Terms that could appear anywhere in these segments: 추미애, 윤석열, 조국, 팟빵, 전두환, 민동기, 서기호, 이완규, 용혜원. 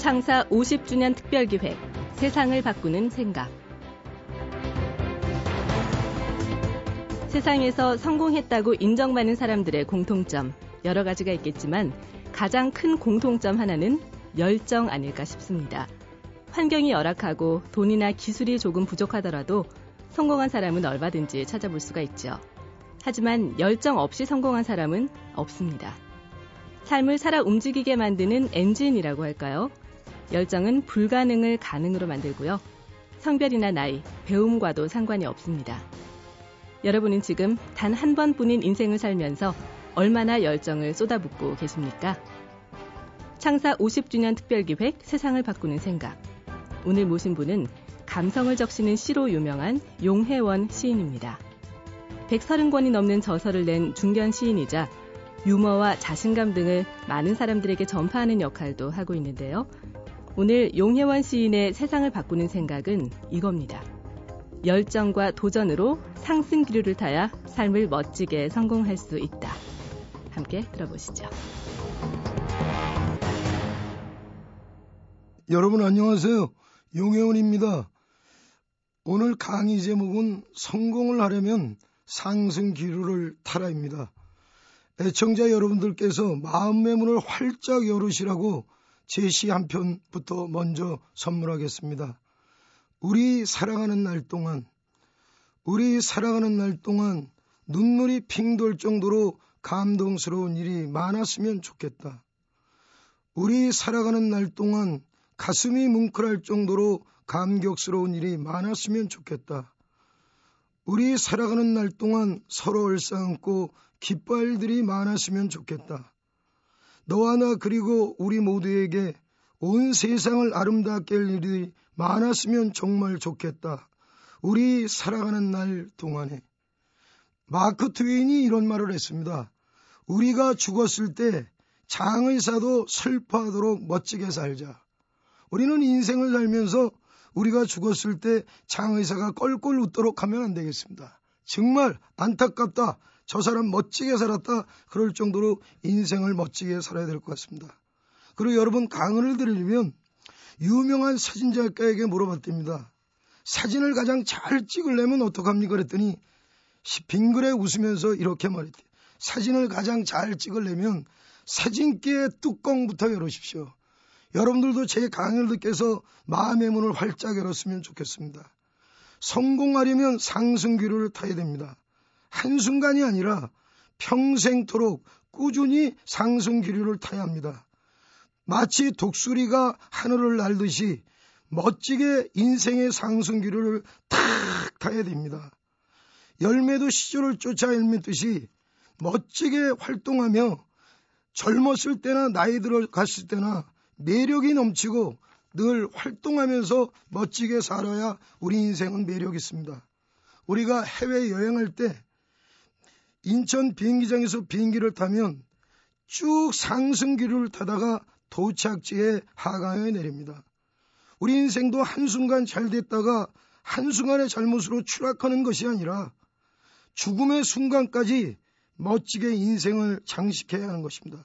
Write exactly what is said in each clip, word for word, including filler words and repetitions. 창사 오십 주년 특별기획 세상을 바꾸는 생각. 세상에서 성공했다고 인정받는 사람들의 공통점 여러 가지가 있겠지만 가장 큰 공통점 하나는 열정 아닐까 싶습니다. 환경이 열악하고 돈이나 기술이 조금 부족하더라도 성공한 사람은 얼마든지 찾아볼 수가 있죠. 하지만 열정 없이 성공한 사람은 없습니다. 삶을 살아 움직이게 만드는 엔진이라고 할까요? 열정은 불가능을 가능으로 만들고요. 성별이나 나이, 배움과도 상관이 없습니다. 여러분은 지금 단 한 번뿐인 인생을 살면서 얼마나 열정을 쏟아붓고 계십니까? 창사 오십 주년 특별기획 세상을 바꾸는 생각. 오늘 모신 분은 감성을 적시는 시로 유명한 용혜원 시인입니다. 백삼십 권이 넘는 저서를 낸 중견 시인이자 유머와 자신감 등을 많은 사람들에게 전파하는 역할도 하고 있는데요. 오늘 용혜원 시인의 세상을 바꾸는 생각은 이겁니다. 열정과 도전으로 상승 기류를 타야 삶을 멋지게 성공할 수 있다. 함께 들어보시죠. 여러분 안녕하세요. 용혜원입니다. 오늘 강의 제목은 성공을 하려면 상승 기류를 타라입니다. 애청자 여러분들께서 마음의 문을 활짝 열으시라고 제 시 한 편부터 먼저 선물하겠습니다. 우리 사랑하는 날 동안, 우리 사랑하는 날 동안 눈물이 핑 돌 정도로 감동스러운 일이 많았으면 좋겠다. 우리 살아가는 날 동안 가슴이 뭉클할 정도로 감격스러운 일이 많았으면 좋겠다. 우리 살아가는 날 동안 서로 얼싸안고 기뻐할 일들이 많았으면 좋겠다. 너와 나 그리고 우리 모두에게 온 세상을 아름답게 할 일이 많았으면 정말 좋겠다. 우리 살아가는 날 동안에. 마크 트웨인이 이런 말을 했습니다. 우리가 죽었을 때 장의사도 슬퍼하도록 멋지게 살자. 우리는 인생을 살면서 우리가 죽었을 때 장의사가 껄껄 웃도록 하면 안 되겠습니다. 정말 안타깝다. 저 사람 멋지게 살았다. 그럴 정도로 인생을 멋지게 살아야 될 것 같습니다. 그리고 여러분 강의를 들으려면 유명한 사진작가에게 물어봤답니다. 사진을 가장 잘 찍으려면 어떡합니까? 그랬더니 빙그레 웃으면서 이렇게 말했대요. 사진을 가장 잘 찍으려면 사진기의 뚜껑부터 열으십시오. 여러분들도 제 강의를 듣게서 마음의 문을 활짝 열었으면 좋겠습니다. 성공하려면 상승기류를 타야 됩니다. 한순간이 아니라 평생토록 꾸준히 상승기류를 타야 합니다. 마치 독수리가 하늘을 날듯이 멋지게 인생의 상승기류를 탁 타야 됩니다. 열매도 시절을 쫓아 열매듯이 멋지게 활동하며 젊었을 때나 나이 들어갔을 때나 매력이 넘치고 늘 활동하면서 멋지게 살아야 우리 인생은 매력이 있습니다. 우리가 해외여행할 때 인천 비행기장에서 비행기를 타면 쭉 상승기류를 타다가 도착지에 하강에 내립니다. 우리 인생도 한순간 잘 됐다가 한순간의 잘못으로 추락하는 것이 아니라 죽음의 순간까지 멋지게 인생을 장식해야 하는 것입니다.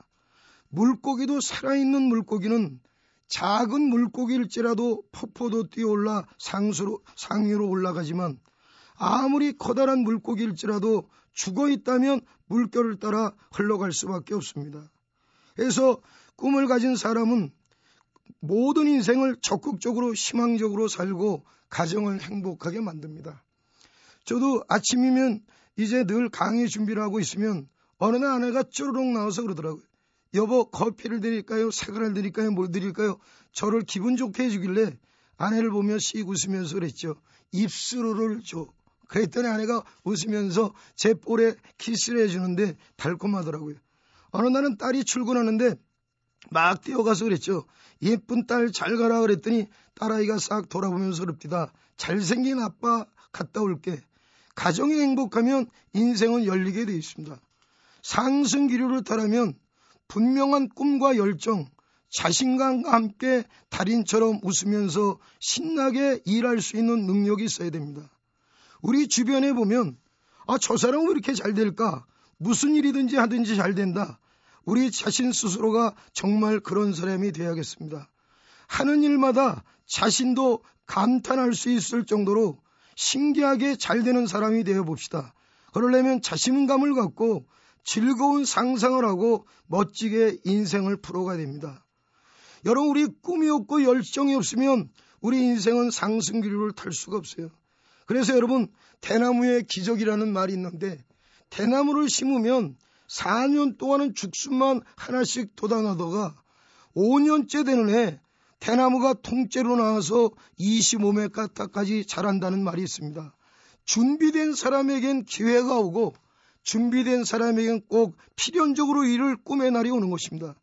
물고기도 살아있는 물고기는 작은 물고기일지라도 폭포도 뛰어올라 상수로, 상위로 올라가지만 아무리 커다란 물고기일지라도 죽어있다면 물결을 따라 흘러갈 수밖에 없습니다. 그래서 꿈을 가진 사람은 모든 인생을 적극적으로 희망적으로 살고 가정을 행복하게 만듭니다. 저도 아침이면 이제 늘 강의 준비를 하고 있으면 어느 날 아내가 쪼르륵 나와서 그러더라고요. 여보 커피를 드릴까요? 사과를 드릴까요? 뭘 드릴까요? 저를 기분 좋게 해주길래 아내를 보며 씩 웃으면서 그랬죠. 입술을 줘. 그랬더니 아내가 웃으면서 제 볼에 키스를 해주는데 달콤하더라고요. 어느 날은 딸이 출근하는데 막 뛰어가서 그랬죠. 예쁜 딸 잘 가라 그랬더니 딸아이가 싹 돌아보면서 그럽디다. 잘생긴 아빠 갔다 올게. 가정이 행복하면 인생은 열리게 되어 있습니다. 상승기류를 타려면 분명한 꿈과 열정, 자신감과 함께 달인처럼 웃으면서 신나게 일할 수 있는 능력이 있어야 됩니다. 우리 주변에 보면 아, 저 사람은 왜 이렇게 잘 될까? 무슨 일이든지 하든지 잘 된다. 우리 자신 스스로가 정말 그런 사람이 되어야겠습니다. 하는 일마다 자신도 감탄할 수 있을 정도로 신기하게 잘 되는 사람이 되어봅시다. 그러려면 자신감을 갖고 즐거운 상상을 하고 멋지게 인생을 풀어가야 됩니다. 여러분, 우리 꿈이 없고 열정이 없으면 우리 인생은 상승기류를 탈 수가 없어요. 그래서 여러분, 대나무의 기적이라는 말이 있는데, 대나무를 심으면 사 년 동안은 죽순만 하나씩 돋아나다가 오 년째 되는 해 대나무가 통째로 나와서 이십오 미터까지 자란다는 말이 있습니다. 준비된 사람에겐 기회가 오고 준비된 사람에겐 꼭 필연적으로 이룰 꿈의 날이 오는 것입니다.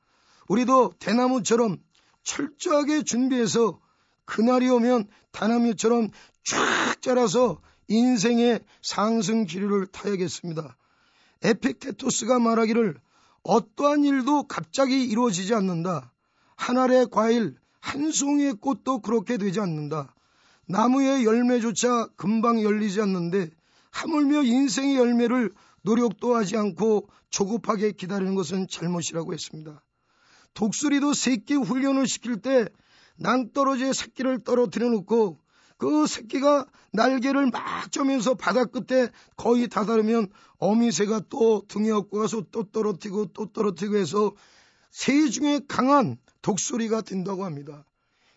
우리도 대나무처럼 철저하게 준비해서 그날이 오면 대나무처럼 쫙 자라서 인생의 상승 기류를 타야겠습니다. 에픽테토스가 말하기를 어떠한 일도 갑자기 이루어지지 않는다. 한 알의 과일, 한 송이의 꽃도 그렇게 되지 않는다. 나무의 열매조차 금방 열리지 않는데 하물며 인생의 열매를 노력도 하지 않고 조급하게 기다리는 것은 잘못이라고 했습니다. 독수리도 새끼 훈련을 시킬 때 낭떠러지의 새끼를 떨어뜨려 놓고 그 새끼가 날개를 막 쪄면서 바닥 끝에 거의 다다르면 어미새가 또 등에 업고 가서 또 떨어뜨리고 또 떨어뜨리고 해서 새 중에 강한 독수리가 된다고 합니다.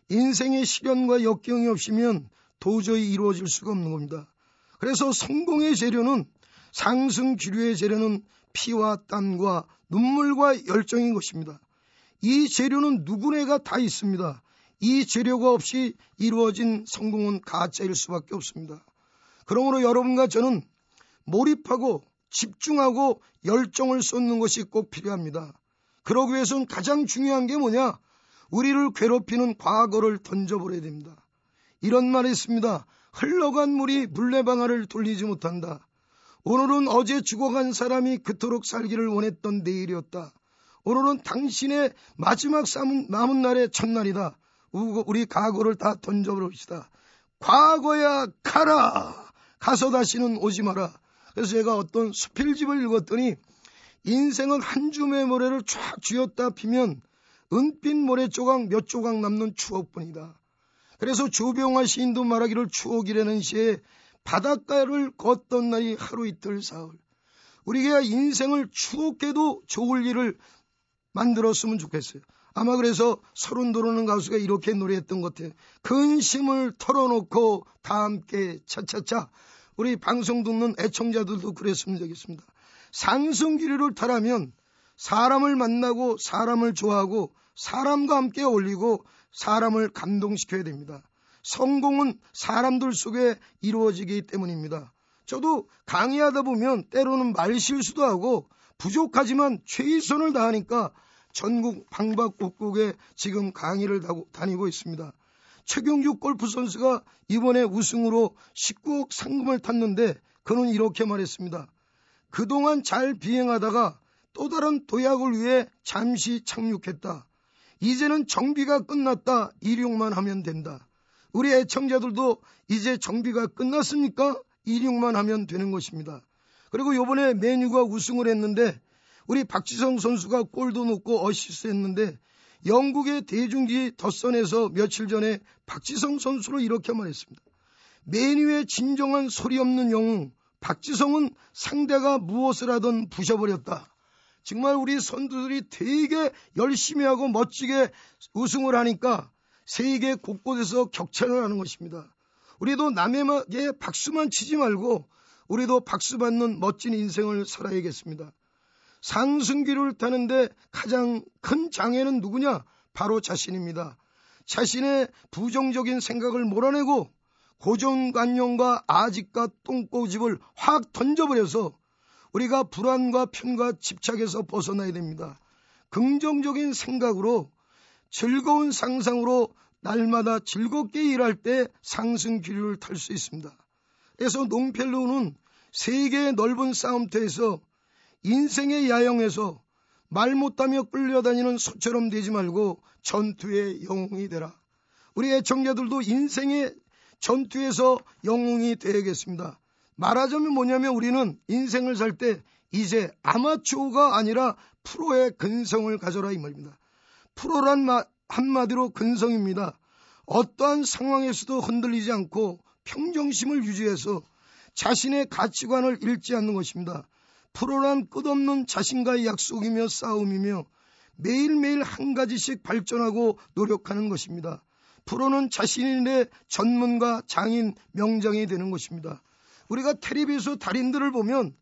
인생의 시련과 역경이 없으면 도저히 이루어질 수가 없는 겁니다. 그래서 성공의 재료는, 상승 기류의 재료는 피와 땀과 눈물과 열정인 것입니다. 이 재료는 누구네가 다 있습니다. 이 재료가 없이 이루어진 성공은 가짜일 수밖에 없습니다. 그러므로 여러분과 저는 몰입하고 집중하고 열정을 쏟는 것이 꼭 필요합니다. 그러기 위해서는 가장 중요한 게 뭐냐? 우리를 괴롭히는 과거를 던져버려야 됩니다. 이런 말이 있습니다. 흘러간 물이 물레방아를 돌리지 못한다. 오늘은 어제 죽어간 사람이 그토록 살기를 원했던 내일이었다. 오늘은 당신의 마지막 남은 날의 첫날이다. 우리 과거를 다 던져버립시다. 과거야 가라. 가서 다시는 오지 마라. 그래서 제가 어떤 수필집을 읽었더니 인생은 한 줌의 모래를 쫙 쥐었다 피면 은빛 모래 조각 몇 조각 남는 추억뿐이다. 그래서 조병화 시인도 말하기를 추억이라는 시에 바닷가를 걷던 날이 하루 이틀 사흘. 우리가 인생을 추억해도 좋을 일을 만들었으면 좋겠어요. 아마 그래서 서른 도로는 가수가 이렇게 노래했던 것 같아요. 근심을 털어놓고 다 함께 차차차. 우리 방송 듣는 애청자들도 그랬으면 되겠습니다. 상승 기류를 타라면 사람을 만나고 사람을 좋아하고 사람과 함께 어울리고 사람을 감동시켜야 됩니다. 성공은 사람들 속에 이루어지기 때문입니다. 저도 강의하다 보면 때로는 말실수도 하고 부족하지만 최선을 다하니까 전국 방방곡곡에 지금 강의를 다니고 있습니다. 최경주 골프 선수가 이번에 우승으로 십구 억 상금을 탔는데 그는 이렇게 말했습니다. 그동안 잘 비행하다가 또 다른 도약을 위해 잠시 착륙했다. 이제는 정비가 끝났다. 이륙만 하면 된다. 우리 애청자들도 이제 정비가 끝났습니까? 이륙만 하면 되는 것입니다. 그리고 이번에 메뉴가 우승을 했는데 우리 박지성 선수가 골도 넣고 어시스트 했는데 영국의 대중지 덧선에서 며칠 전에 박지성 선수로 이렇게 말했습니다. 메뉴의 진정한 소리 없는 영웅 박지성은 상대가 무엇을 하든 부셔버렸다. 정말 우리 선수들이 되게 열심히 하고 멋지게 우승을 하니까 세계 곳곳에서 격찬을 하는 것입니다. 우리도 남에게 박수만 치지 말고 우리도 박수받는 멋진 인생을 살아야겠습니다. 상승기류를 타는데 가장 큰 장애는 누구냐? 바로 자신입니다. 자신의 부정적인 생각을 몰아내고 고정관념과 아집과 똥꼬집을 확 던져버려서 우리가 불안과 편과 집착에서 벗어나야 됩니다. 긍정적인 생각으로 즐거운 상상으로 날마다 즐겁게 일할 때 상승기류를 탈 수 있습니다. 그래서 농펠로우는 세계의 넓은 싸움터에서 인생의 야영에서 말 못하며 끌려다니는 소처럼 되지 말고 전투의 영웅이 되라. 우리 애청자들도 인생의 전투에서 영웅이 되야겠습니다. 말하자면 뭐냐면 우리는 인생을 살 때 이제 아마추어가 아니라 프로의 근성을 가져라 이 말입니다. 프로란 마, 한마디로 근성입니다. 어떠한 상황에서도 흔들리지 않고 평정심을 유지해서 자신의 가치관을 잃지 않는 것입니다. 프로란 끝없는 자신과의 약속이며 싸움이며 매일매일 한 가지씩 발전하고 노력하는 것입니다. 프로는 자신의 전문가, 장인, 명장이 되는 것입니다. 우리가 텔레비에서 달인들을 보면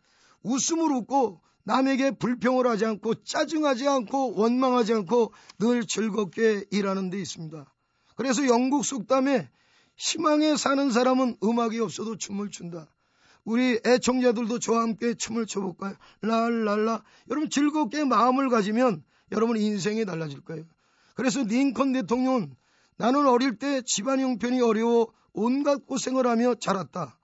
웃음을 웃고 남에게 불평을 하지 않고 짜증하지 않고 원망하지 않고 늘 즐겁게 일하는 데 있습니다. 그래서 영국 속담에 희망에 사는 사람은 음악이 없어도 춤을 춘다. 우리 애청자들도 저와 함께 춤을 춰볼까요? 랄랄라. 여러분 즐겁게 마음을 가지면 여러분 인생이 달라질 거예요. 그래서 링컨 대통령은 나는 어릴 때 집안 형편이 어려워 온갖 고생을 하며 자랐다.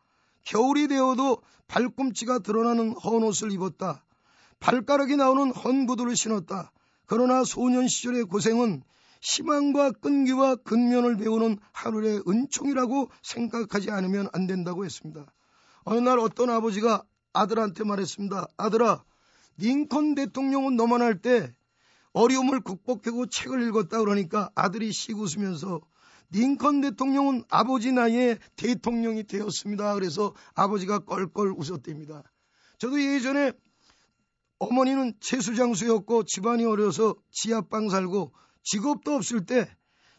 겨울이 되어도 발꿈치가 드러나는 헌 옷을 입었다. 발가락이 나오는 헌 구두를 신었다. 그러나 소년 시절의 고생은 희망과 끈기와 근면을 배우는 하늘의 은총이라고 생각하지 않으면 안 된다고 했습니다. 어느 날 어떤 아버지가 아들한테 말했습니다. 아들아, 링컨 대통령은 너만 할 때 어려움을 극복하고 책을 읽었다. 그러니까 아들이 씩 웃으면서 링컨 대통령은 아버지 나이에 대통령이 되었습니다. 그래서 아버지가 껄껄 웃었답니다. 저도 예전에 어머니는 채수장수였고 집안이 어려서 지하방 살고 직업도 없을 때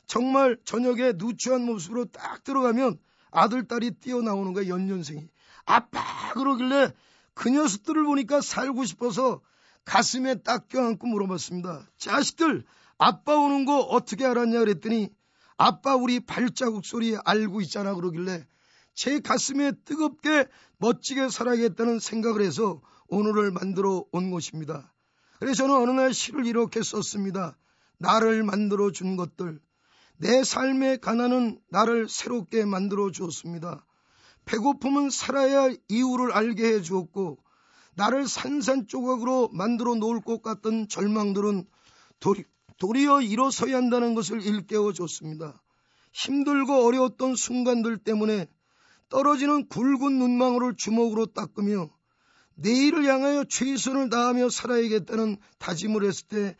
정말 저녁에 누추한 모습으로 딱 들어가면 아들, 딸이 뛰어나오는 거야, 연년생이. 아빠! 그러길래 그 녀석들을 보니까 살고 싶어서 가슴에 딱 껴안고 물어봤습니다. 자식들, 아빠 오는 거 어떻게 알았냐 그랬더니 아빠 우리 발자국 소리 알고 있잖아 그러길래 제 가슴에 뜨겁게 멋지게 살아야겠다는 생각을 해서 오늘을 만들어 온 것입니다. 그래서 저는 어느 날 시를 이렇게 썼습니다. 나를 만들어 준 것들, 내 삶의 가난은 나를 새롭게 만들어 주었습니다. 배고픔은 살아야 이유를 알게 해 주었고 나를 산산조각으로 만들어 놓을 것 같던 절망들은 도리, 도리어 일어서야 한다는 것을 일깨워 줬습니다. 힘들고 어려웠던 순간들 때문에 떨어지는 굵은 눈망울을 주먹으로 닦으며 내일을 향하여 최선을 다하며 살아야겠다는 다짐을 했을 때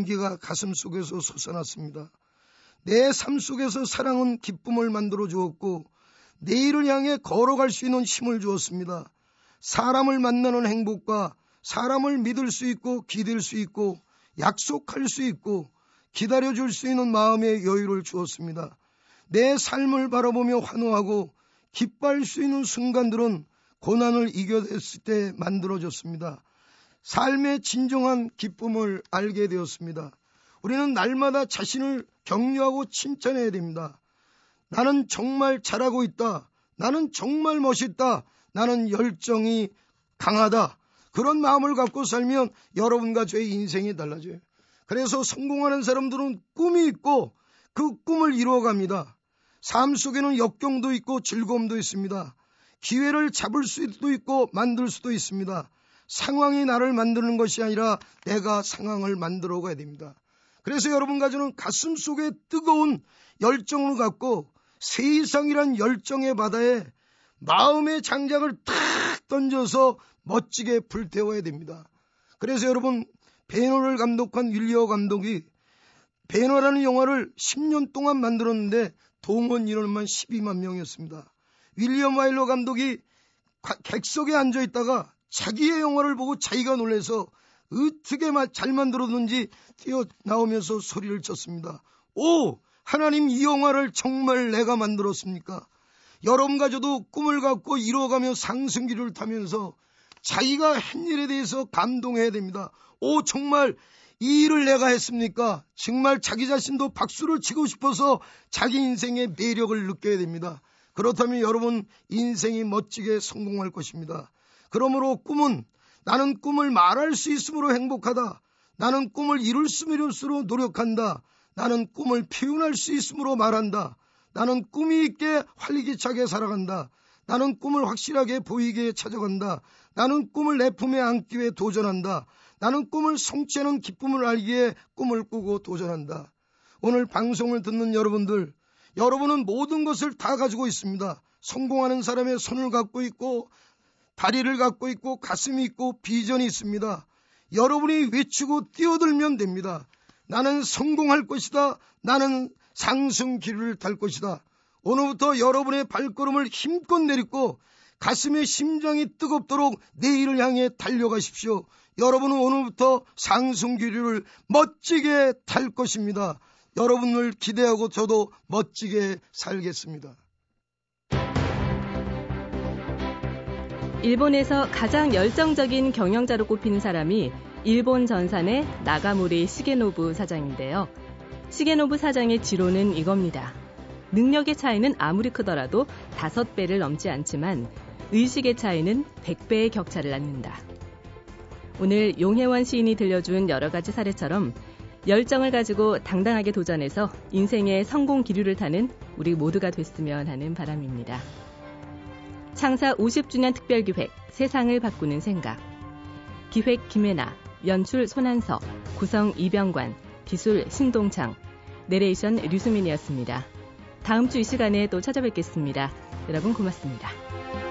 용기가 가슴 속에서 솟아났습니다. 내 삶 속에서 사랑은 기쁨을 만들어 주었고 내일을 향해 걸어갈 수 있는 힘을 주었습니다. 사람을 만나는 행복과 사람을 믿을 수 있고 기댈 수 있고 약속할 수 있고 기다려줄 수 있는 마음의 여유를 주었습니다. 내 삶을 바라보며 환호하고 기뻐할 수 있는 순간들은 고난을 이겨냈을 때 만들어졌습니다. 삶의 진정한 기쁨을 알게 되었습니다. 우리는 날마다 자신을 격려하고 칭찬해야 됩니다. 나는 정말 잘하고 있다. 나는 정말 멋있다. 나는 열정이 강하다. 그런 마음을 갖고 살면 여러분과 저의 인생이 달라져요. 그래서 성공하는 사람들은 꿈이 있고 그 꿈을 이루어갑니다. 삶 속에는 역경도 있고 즐거움도 있습니다. 기회를 잡을 수도 있고 만들 수도 있습니다. 상황이 나를 만드는 것이 아니라 내가 상황을 만들어 가야 됩니다. 그래서 여러분과 저는 가슴 속에 뜨거운 열정을 갖고 세상이란 열정의 바다에 마음의 장작을 탁 던져서 멋지게 불태워야 됩니다. 그래서 여러분, 배너를 감독한 윌리어 감독이 배너라는 영화를 십 년 동안 만들었는데 동원 인원만 십이만 명이었습니다. 윌리엄 와일러 감독이 객석에 앉아있다가 자기의 영화를 보고 자기가 놀라서 어떻게 잘 만들었는지 뛰어나오면서 소리를 쳤습니다. 오! 하나님, 이 영화를 정말 내가 만들었습니까? 여러분과 저도 꿈을 갖고 이뤄가며 상승기를 타면서 자기가 한 일에 대해서 감동해야 됩니다. 오, 정말 이 일을 내가 했습니까? 정말 자기 자신도 박수를 치고 싶어서 자기 인생의 매력을 느껴야 됩니다. 그렇다면 여러분 인생이 멋지게 성공할 것입니다. 그러므로 꿈은 나는 꿈을 말할 수 있으므로 행복하다. 나는 꿈을 이룰 수 있으므로 노력한다. 나는 꿈을 표현할 수 있으므로 말한다. 나는 꿈이 있게 활기차게 살아간다. 나는 꿈을 확실하게 보이게 찾아간다. 나는 꿈을 내 품에 안기 위해 도전한다. 나는 꿈을 성취하는 기쁨을 알기에 꿈을 꾸고 도전한다. 오늘 방송을 듣는 여러분들, 여러분은 모든 것을 다 가지고 있습니다. 성공하는 사람의 손을 갖고 있고 다리를 갖고 있고 가슴이 있고 비전이 있습니다. 여러분이 외치고 뛰어들면 됩니다. 나는 성공할 것이다. 나는 상승 기류를 탈 것이다. 오늘부터 여러분의 발걸음을 힘껏 내딛고 가슴에 심장이 뜨겁도록 내일을 향해 달려가십시오. 여러분은 오늘부터 상승 기류를 멋지게 탈 것입니다. 여러분을 기대하고 저도 멋지게 살겠습니다. 일본에서 가장 열정적인 경영자로 꼽히는 사람이 일본 전산의 나가모리 시게노부 사장인데요. 시게노부 사장의 지론은 이겁니다. 능력의 차이는 아무리 크더라도 다섯 배를 넘지 않지만 의식의 차이는 백 배의 격차를 낳는다. 오늘 용혜원 시인이 들려준 여러 가지 사례처럼 열정을 가지고 당당하게 도전해서 인생의 성공 기류를 타는 우리 모두가 됐으면 하는 바람입니다. 창사 오십 주년 특별기획 세상을 바꾸는 생각. 기획 김혜나, 연출 손한서, 구성 이병관, 기술 신동창, 내레이션 류수민이었습니다. 다음 주 이 시간에 또 찾아뵙겠습니다. 여러분 고맙습니다.